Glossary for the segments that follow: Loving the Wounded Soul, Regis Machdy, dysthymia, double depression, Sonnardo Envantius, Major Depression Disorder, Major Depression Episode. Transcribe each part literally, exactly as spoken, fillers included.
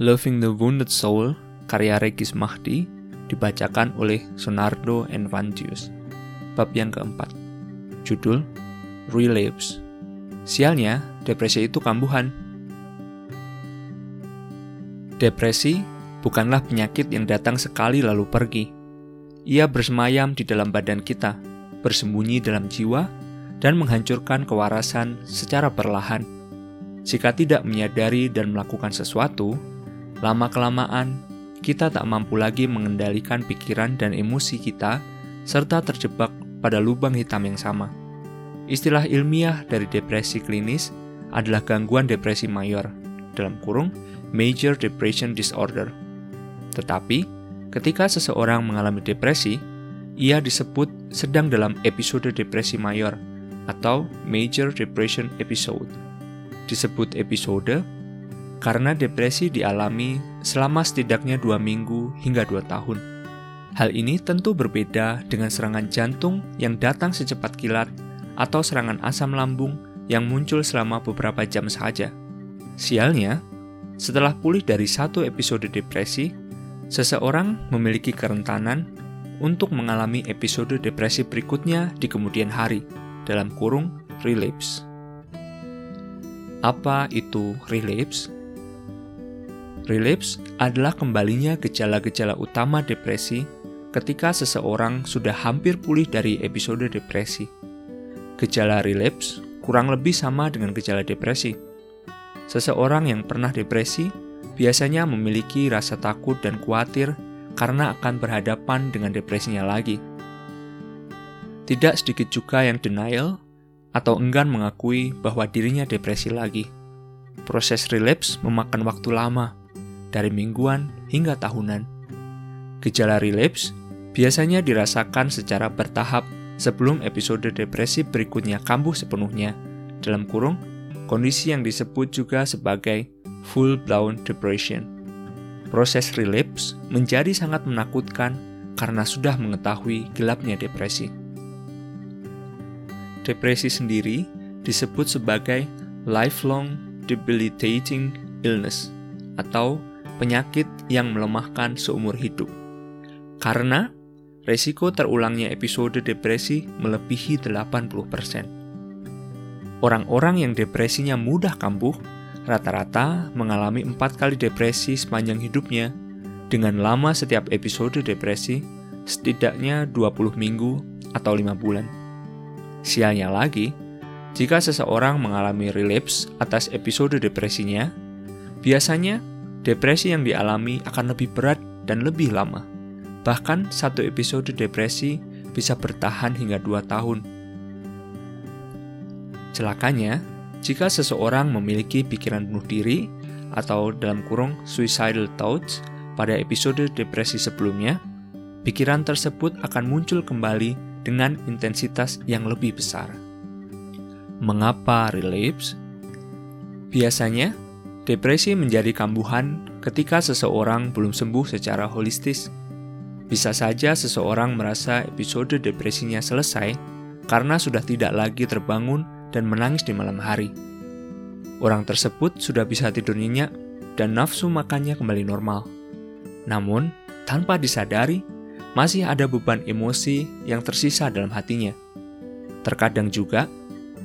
Loving the Wounded Soul, karya Regis Machdy, dibacakan oleh Sonnardo Envantius. Bab yang keempat, judul Relapse. Sialnya, depresi itu kambuhan. Depresi bukanlah penyakit yang datang sekali lalu pergi. Ia bersemayam di dalam badan kita, bersembunyi dalam jiwa, dan menghancurkan kewarasan secara perlahan. Jika tidak menyadari dan melakukan sesuatu, lama-kelamaan, kita tak mampu lagi mengendalikan pikiran dan emosi kita, serta terjebak pada lubang hitam yang sama. Istilah ilmiah dari depresi klinis adalah gangguan depresi mayor, dalam kurung Major Depression Disorder. Tetapi, ketika seseorang mengalami depresi, ia disebut sedang dalam episode depresi mayor, atau Major Depression Episode. Disebut episode karena depresi dialami selama setidaknya dua minggu hingga dua tahun. Hal ini tentu berbeda dengan serangan jantung yang datang secepat kilat atau serangan asam lambung yang muncul selama beberapa jam saja. Sialnya, setelah pulih dari satu episode depresi, seseorang memiliki kerentanan untuk mengalami episode depresi berikutnya di kemudian hari, dalam kurung relapse. Apa itu relapse? Relapse adalah kembalinya gejala-gejala utama depresi ketika seseorang sudah hampir pulih dari episode depresi. Gejala relapse kurang lebih sama dengan gejala depresi. Seseorang yang pernah depresi biasanya memiliki rasa takut dan khawatir karena akan berhadapan dengan depresinya lagi. Tidak sedikit juga yang denial atau enggan mengakui bahwa dirinya depresi lagi. Proses relapse memakan waktu lama, dari mingguan hingga tahunan. Gejala relapse biasanya dirasakan secara bertahap sebelum episode depresi berikutnya kambuh sepenuhnya, dalam kurung, kondisi yang disebut juga sebagai full-blown depression. Proses relapse menjadi sangat menakutkan karena sudah mengetahui gelapnya depresi. Depresi sendiri disebut sebagai lifelong debilitating illness, atau penyakit yang melemahkan seumur hidup. Karena resiko terulangnya episode depresi melebihi delapan puluh persen. Orang-orang yang depresinya mudah kambuh rata-rata mengalami empat kali depresi sepanjang hidupnya, dengan lama setiap episode depresi setidaknya dua puluh minggu atau lima bulan. Sialnya lagi, jika seseorang mengalami relapse atas episode depresinya, biasanya depresi yang dialami akan lebih berat dan lebih lama. Bahkan satu episode depresi bisa bertahan hingga dua tahun. Celakanya, jika seseorang memiliki pikiran bunuh diri atau dalam kurung suicidal thoughts pada episode depresi sebelumnya, pikiran tersebut akan muncul kembali dengan intensitas yang lebih besar. Mengapa relapse? Biasanya, depresi menjadi kambuhan ketika seseorang belum sembuh secara holistis. Bisa saja seseorang merasa episode depresinya selesai karena sudah tidak lagi terbangun dan menangis di malam hari. Orang tersebut sudah bisa tidur nyenyak dan nafsu makannya kembali normal. Namun, tanpa disadari, masih ada beban emosi yang tersisa dalam hatinya. Terkadang juga,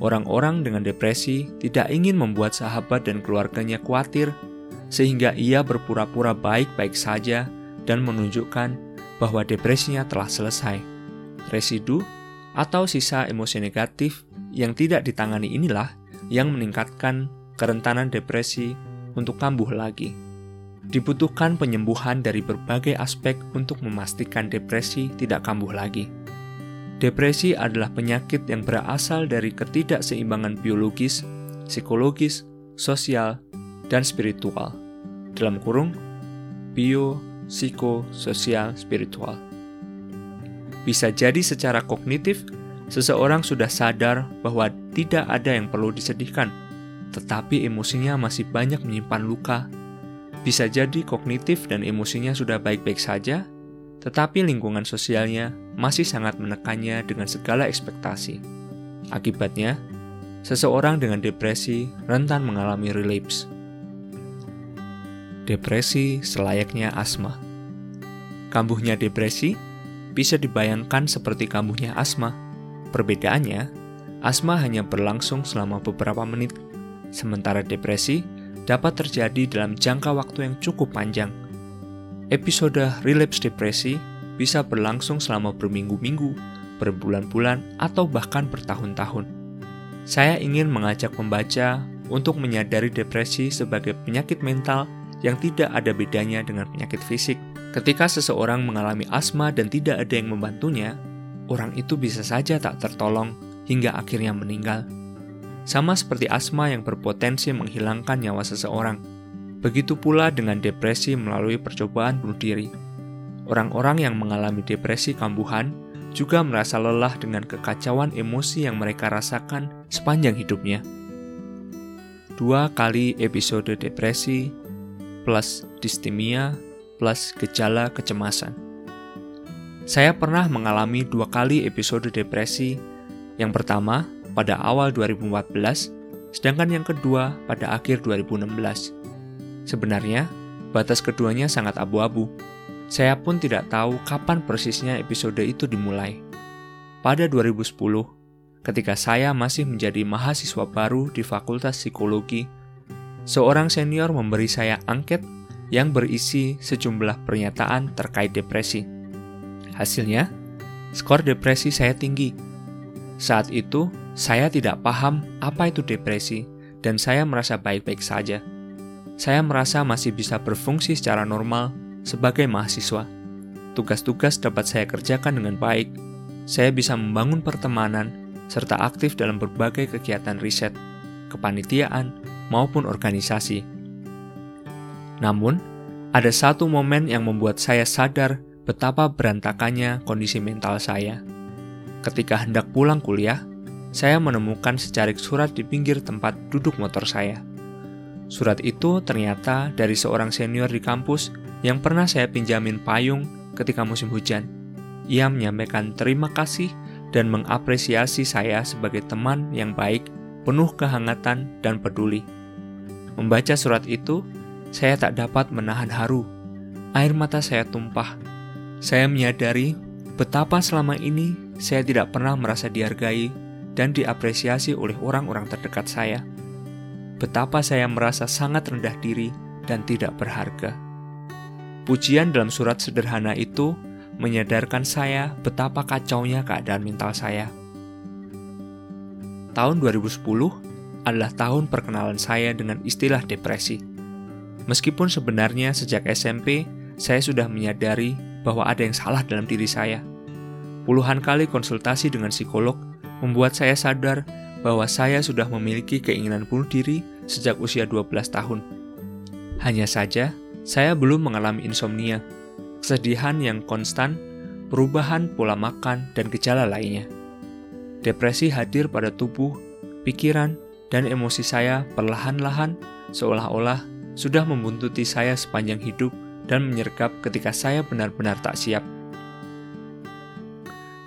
orang-orang dengan depresi tidak ingin membuat sahabat dan keluarganya khawatir, sehingga ia berpura-pura baik-baik saja dan menunjukkan bahwa depresinya telah selesai. Residu atau sisa emosi negatif yang tidak ditangani inilah yang meningkatkan kerentanan depresi untuk kambuh lagi. Dibutuhkan penyembuhan dari berbagai aspek untuk memastikan depresi tidak kambuh lagi. Depresi adalah penyakit yang berasal dari ketidakseimbangan biologis, psikologis, sosial, dan spiritual. Dalam kurung, bio, psiko, sosial, spiritual. Bisa jadi secara kognitif, seseorang sudah sadar bahwa tidak ada yang perlu disedihkan, tetapi emosinya masih banyak menyimpan luka. Bisa jadi kognitif dan emosinya sudah baik-baik saja, tetapi lingkungan sosialnya masih sangat menekannya dengan segala ekspektasi. Akibatnya, seseorang dengan depresi rentan mengalami relapse. depresi selayaknya asma. Kambuhnya depresi bisa dibayangkan seperti kambuhnya asma. Perbedaannya, asma hanya berlangsung selama beberapa menit, sementara depresi dapat terjadi dalam jangka waktu yang cukup panjang. Episode relapse depresi bisa berlangsung selama berminggu-minggu, berbulan-bulan, atau bahkan bertahun-tahun. Saya ingin mengajak pembaca untuk menyadari depresi sebagai penyakit mental yang tidak ada bedanya dengan penyakit fisik. Ketika seseorang mengalami asma dan tidak ada yang membantunya, orang itu bisa saja tak tertolong hingga akhirnya meninggal. Sama seperti asma yang berpotensi menghilangkan nyawa seseorang. Begitu pula dengan depresi melalui percobaan bunuh diri. Orang-orang yang mengalami depresi kambuhan juga merasa lelah dengan kekacauan emosi yang mereka rasakan sepanjang hidupnya. Dua kali episode depresi, plus dysthymia, plus gejala kecemasan. Saya pernah mengalami dua kali episode depresi, yang pertama pada awal dua ribu empat belas, sedangkan yang kedua pada akhir dua ribu enam belas. Sebenarnya, batas keduanya sangat abu-abu. Saya pun tidak tahu kapan persisnya episode itu dimulai. Pada dua ribu sepuluh, ketika saya masih menjadi mahasiswa baru di Fakultas Psikologi, seorang senior memberi saya angket yang berisi sejumlah pernyataan terkait depresi. Hasilnya, skor depresi saya tinggi. Saat itu, saya tidak paham apa itu depresi, dan saya merasa baik-baik saja. Saya merasa masih bisa berfungsi secara normal, sebagai mahasiswa, tugas-tugas dapat saya kerjakan dengan baik. Saya bisa membangun pertemanan, serta aktif dalam berbagai kegiatan riset, kepanitiaan, maupun organisasi. Namun, ada satu momen yang membuat saya sadar betapa berantakannya kondisi mental saya. Ketika hendak pulang kuliah, saya menemukan secarik surat di pinggir tempat duduk motor saya. Surat itu ternyata dari seorang senior di kampus yang pernah saya pinjamin payung ketika musim hujan. Ia menyampaikan terima kasih dan mengapresiasi saya sebagai teman yang baik, penuh kehangatan dan peduli. Membaca surat itu, saya tak dapat menahan haru. Air mata saya tumpah. Saya menyadari betapa selama ini saya tidak pernah merasa dihargai dan diapresiasi oleh orang-orang terdekat saya. Betapa saya merasa sangat rendah diri dan tidak berharga. Pujian dalam surat sederhana itu menyadarkan saya betapa kacaunya keadaan mental saya. Tahun dua ribu sepuluh adalah tahun perkenalan saya dengan istilah depresi. Meskipun sebenarnya sejak S M P, saya sudah menyadari bahwa ada yang salah dalam diri saya. Puluhan kali konsultasi dengan psikolog membuat saya sadar bahwa saya sudah memiliki keinginan bunuh diri sejak usia dua belas tahun. Hanya saja, saya belum mengalami insomnia, kesedihan yang konstan, perubahan pola makan, dan gejala lainnya. Depresi hadir pada tubuh, pikiran, dan emosi saya perlahan-lahan seolah-olah sudah membuntuti saya sepanjang hidup dan menyergap ketika saya benar-benar tak siap.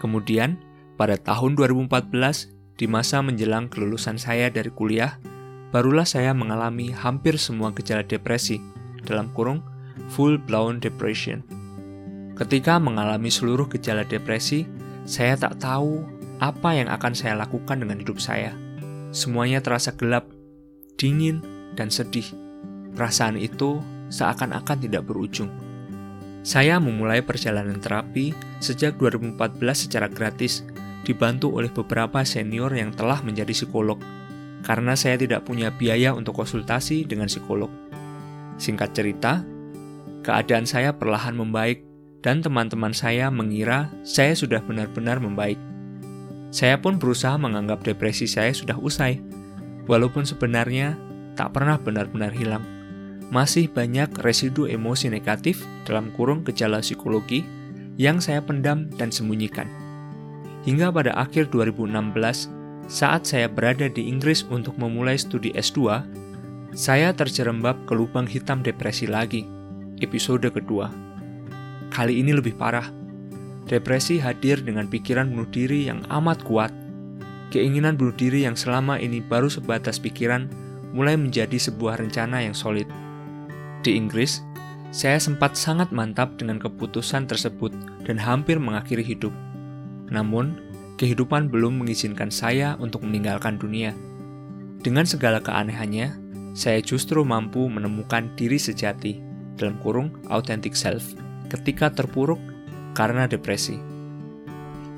Kemudian, pada tahun dua ribu empat belas, di masa menjelang kelulusan saya dari kuliah, barulah saya mengalami hampir semua gejala depresi, dalam kurung full-blown depression. Ketika mengalami seluruh gejala depresi, saya tak tahu apa yang akan saya lakukan dengan hidup saya. Semuanya terasa gelap, dingin, dan sedih. Perasaan itu seakan-akan tidak berujung. Saya memulai perjalanan terapi sejak dua ribu empat belas secara gratis, dibantu oleh beberapa senior yang telah menjadi psikolog, karena saya tidak punya biaya untuk konsultasi dengan psikolog. Singkat cerita, keadaan saya perlahan membaik dan teman-teman saya mengira saya sudah benar-benar membaik. Saya pun berusaha menganggap depresi saya sudah usai, walaupun sebenarnya tak pernah benar-benar hilang. Masih banyak residu emosi negatif dalam kurung gejala psikologi yang saya pendam dan sembunyikan. Hingga pada akhir dua ribu enam belas, saat saya berada di Inggris untuk memulai studi S dua, saya terjerembab ke lubang hitam depresi lagi, episode kedua. Kali ini lebih parah. Depresi hadir dengan pikiran bunuh diri yang amat kuat. Keinginan bunuh diri yang selama ini baru sebatas pikiran mulai menjadi sebuah rencana yang solid. di Inggris, saya sempat sangat mantap dengan keputusan tersebut dan hampir mengakhiri hidup. Namun, kehidupan belum mengizinkan saya untuk meninggalkan dunia. Dengan segala keanehannya, saya justru mampu menemukan diri sejati dalam kurung authentic self ketika terpuruk karena depresi.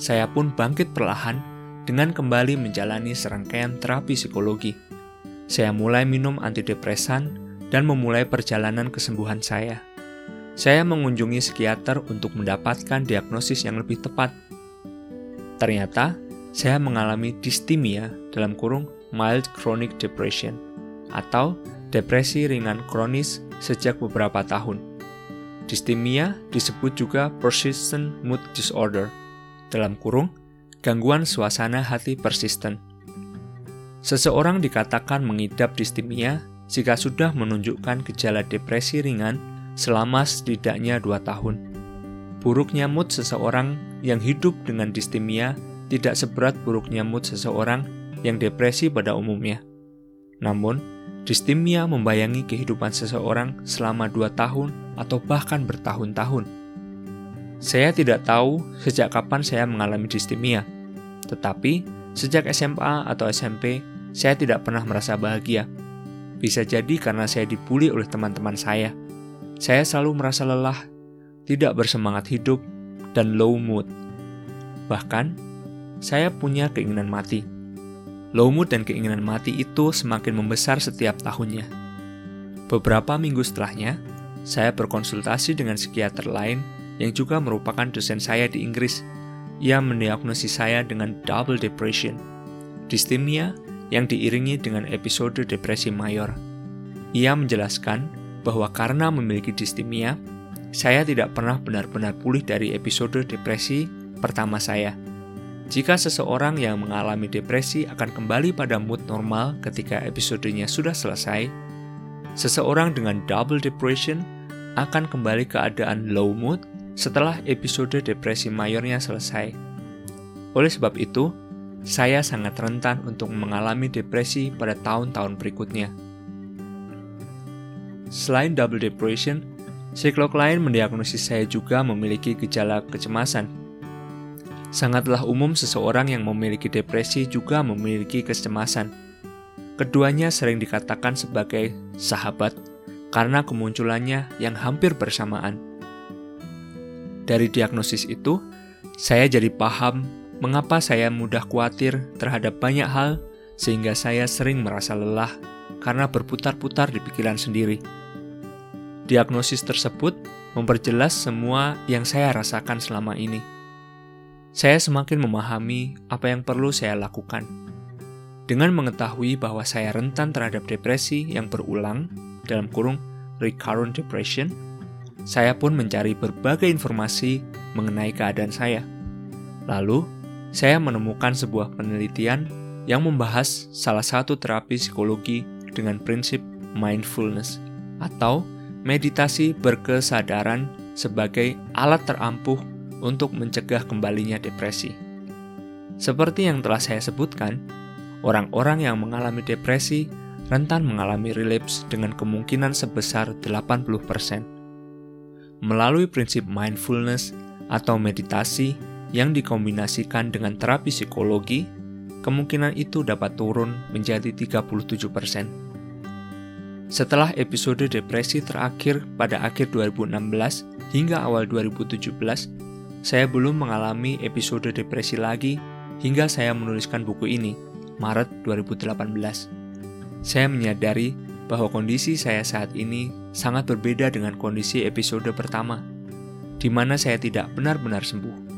Saya pun bangkit perlahan dengan kembali menjalani serangkaian terapi psikologi. Saya mulai minum antidepresan dan memulai perjalanan kesembuhan saya. Saya mengunjungi psikiater untuk mendapatkan diagnosis yang lebih tepat. Ternyata, saya mengalami dysthymia dalam kurung mild chronic depression atau depresi ringan kronis sejak beberapa tahun. Dysthymia disebut juga persistent mood disorder dalam kurung gangguan suasana hati persisten. Seseorang dikatakan mengidap dysthymia jika sudah menunjukkan gejala depresi ringan selama setidaknya dua tahun. Buruknya mood seseorang yang hidup dengan dysthymia tidak seberat buruknya mood seseorang yang depresi pada umumnya. Namun, dysthymia membayangi kehidupan seseorang selama dua tahun atau bahkan bertahun-tahun. Saya tidak tahu sejak kapan saya mengalami dysthymia, tetapi sejak S M A atau S M P, saya tidak pernah merasa bahagia. Bisa jadi karena saya dibully oleh teman-teman saya. Saya selalu merasa lelah, tidak bersemangat hidup, dan low mood. Bahkan, saya punya keinginan mati. Low mood dan keinginan mati itu semakin membesar setiap tahunnya. Beberapa minggu setelahnya, saya berkonsultasi dengan psikiater lain yang juga merupakan dosen saya di Inggris. Ia mendiagnosis saya dengan double depression, dysthymia yang diiringi dengan episode depresi mayor. Ia menjelaskan bahwa karena memiliki dysthymia, saya tidak pernah benar-benar pulih dari episode depresi pertama saya. Jika seseorang yang mengalami depresi akan kembali pada mood normal ketika episodenya sudah selesai, seseorang dengan double depression akan kembali keadaan low mood setelah episode depresi mayornya selesai. Oleh sebab itu, saya sangat rentan untuk mengalami depresi pada tahun-tahun berikutnya. Selain double depression, psikolog lain mendiagnosis saya juga memiliki gejala kecemasan. Sangatlah umum seseorang yang memiliki depresi juga memiliki kecemasan. Keduanya sering dikatakan sebagai sahabat karena kemunculannya yang hampir bersamaan. Dari diagnosis itu, saya jadi paham mengapa saya mudah khawatir terhadap banyak hal sehingga saya sering merasa lelah karena berputar-putar di pikiran sendiri. Diagnosis tersebut memperjelas semua yang saya rasakan selama ini. Saya semakin memahami apa yang perlu saya lakukan. Dengan mengetahui bahwa saya rentan terhadap depresi yang berulang, dalam kurung recurrent depression, saya pun mencari berbagai informasi mengenai keadaan saya. Lalu, saya menemukan sebuah penelitian yang membahas salah satu terapi psikologi dengan prinsip mindfulness atau meditasi berkesadaran sebagai alat terampuh untuk mencegah kembalinya depresi. Seperti yang telah saya sebutkan, orang-orang yang mengalami depresi rentan mengalami relapse dengan kemungkinan sebesar delapan puluh persen. Melalui prinsip mindfulness atau meditasi yang dikombinasikan dengan terapi psikologi, kemungkinan itu dapat turun menjadi tiga puluh tujuh persen. Setelah episode depresi terakhir pada akhir dua ribu enam belas hingga awal dua ribu tujuh belas, saya belum mengalami episode depresi lagi hingga saya menuliskan buku ini, Maret dua ribu delapan belas. Saya menyadari bahwa kondisi saya saat ini sangat berbeda dengan kondisi episode pertama, di mana saya tidak benar-benar sembuh.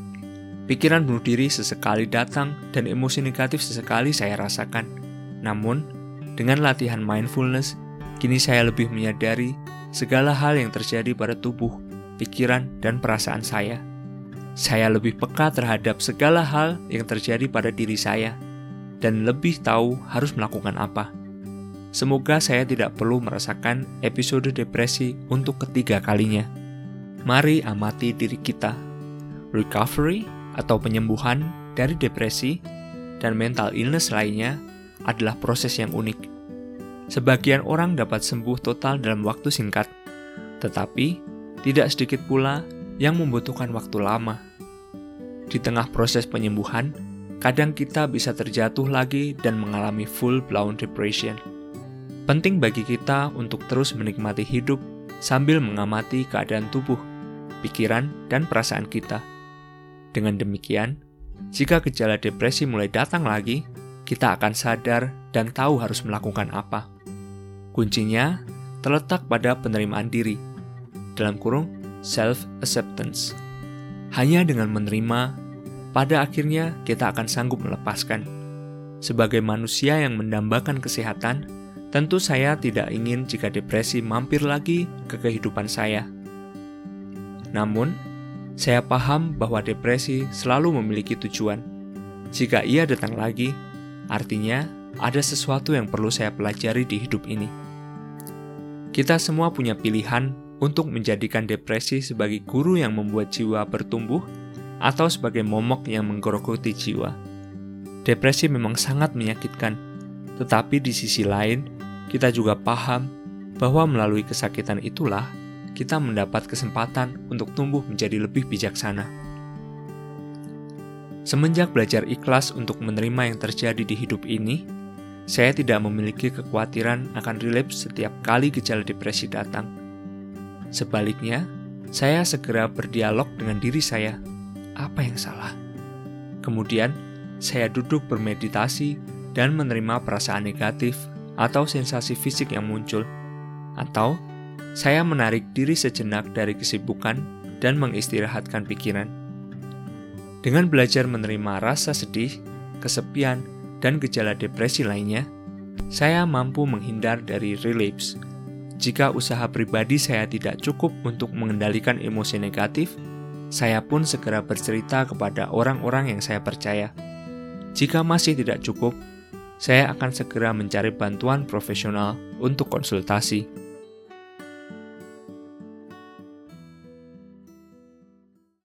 Pikiran bunuh diri sesekali datang dan emosi negatif sesekali saya rasakan. Namun, dengan latihan mindfulness, kini saya lebih menyadari segala hal yang terjadi pada tubuh, pikiran, dan perasaan saya. Saya lebih peka terhadap segala hal yang terjadi pada diri saya, dan lebih tahu harus melakukan apa. Semoga saya tidak perlu merasakan episode depresi untuk ketiga kalinya. Mari amati diri kita. Recovery atau penyembuhan dari depresi dan mental illness lainnya adalah proses yang unik. Sebagian orang dapat sembuh total dalam waktu singkat, Tetapi, tidak sedikit pula yang membutuhkan waktu lama. Di tengah proses penyembuhan, kadang kita bisa terjatuh lagi dan mengalami full-blown depression. Penting bagi kita untuk terus menikmati hidup sambil mengamati keadaan tubuh, pikiran, dan perasaan kita. Dengan demikian, jika gejala depresi mulai datang lagi, kita akan sadar dan tahu harus melakukan apa. Kuncinya terletak pada penerimaan diri, dalam kurung self-acceptance. Hanya dengan menerima, pada akhirnya kita akan sanggup melepaskan. Sebagai manusia yang mendambakan kesehatan, tentu saya tidak ingin jika depresi mampir lagi ke kehidupan saya. Namun, saya paham bahwa depresi selalu memiliki tujuan. Jika ia datang lagi, artinya ada sesuatu yang perlu saya pelajari di hidup ini. Kita semua punya pilihan untuk menjadikan depresi sebagai guru yang membuat jiwa bertumbuh atau sebagai momok yang menggerogoti jiwa. Depresi memang sangat menyakitkan, tetapi di sisi lain, kita juga paham bahwa melalui kesakitan itulah kita mendapat kesempatan untuk tumbuh menjadi lebih bijaksana. Semenjak belajar ikhlas untuk menerima yang terjadi di hidup ini, saya tidak memiliki kekhawatiran akan relapse setiap kali gejala depresi datang. Sebaliknya, saya segera berdialog dengan diri saya, apa yang salah? Kemudian, saya duduk bermeditasi dan menerima perasaan negatif atau sensasi fisik yang muncul, atau saya menarik diri sejenak dari kesibukan dan mengistirahatkan pikiran. Dengan belajar menerima rasa sedih, kesepian, dan gejala depresi lainnya, saya mampu menghindar dari relapse. Jika usaha pribadi saya tidak cukup untuk mengendalikan emosi negatif, saya pun segera bercerita kepada orang-orang yang saya percaya. Jika masih tidak cukup, saya akan segera mencari bantuan profesional untuk konsultasi.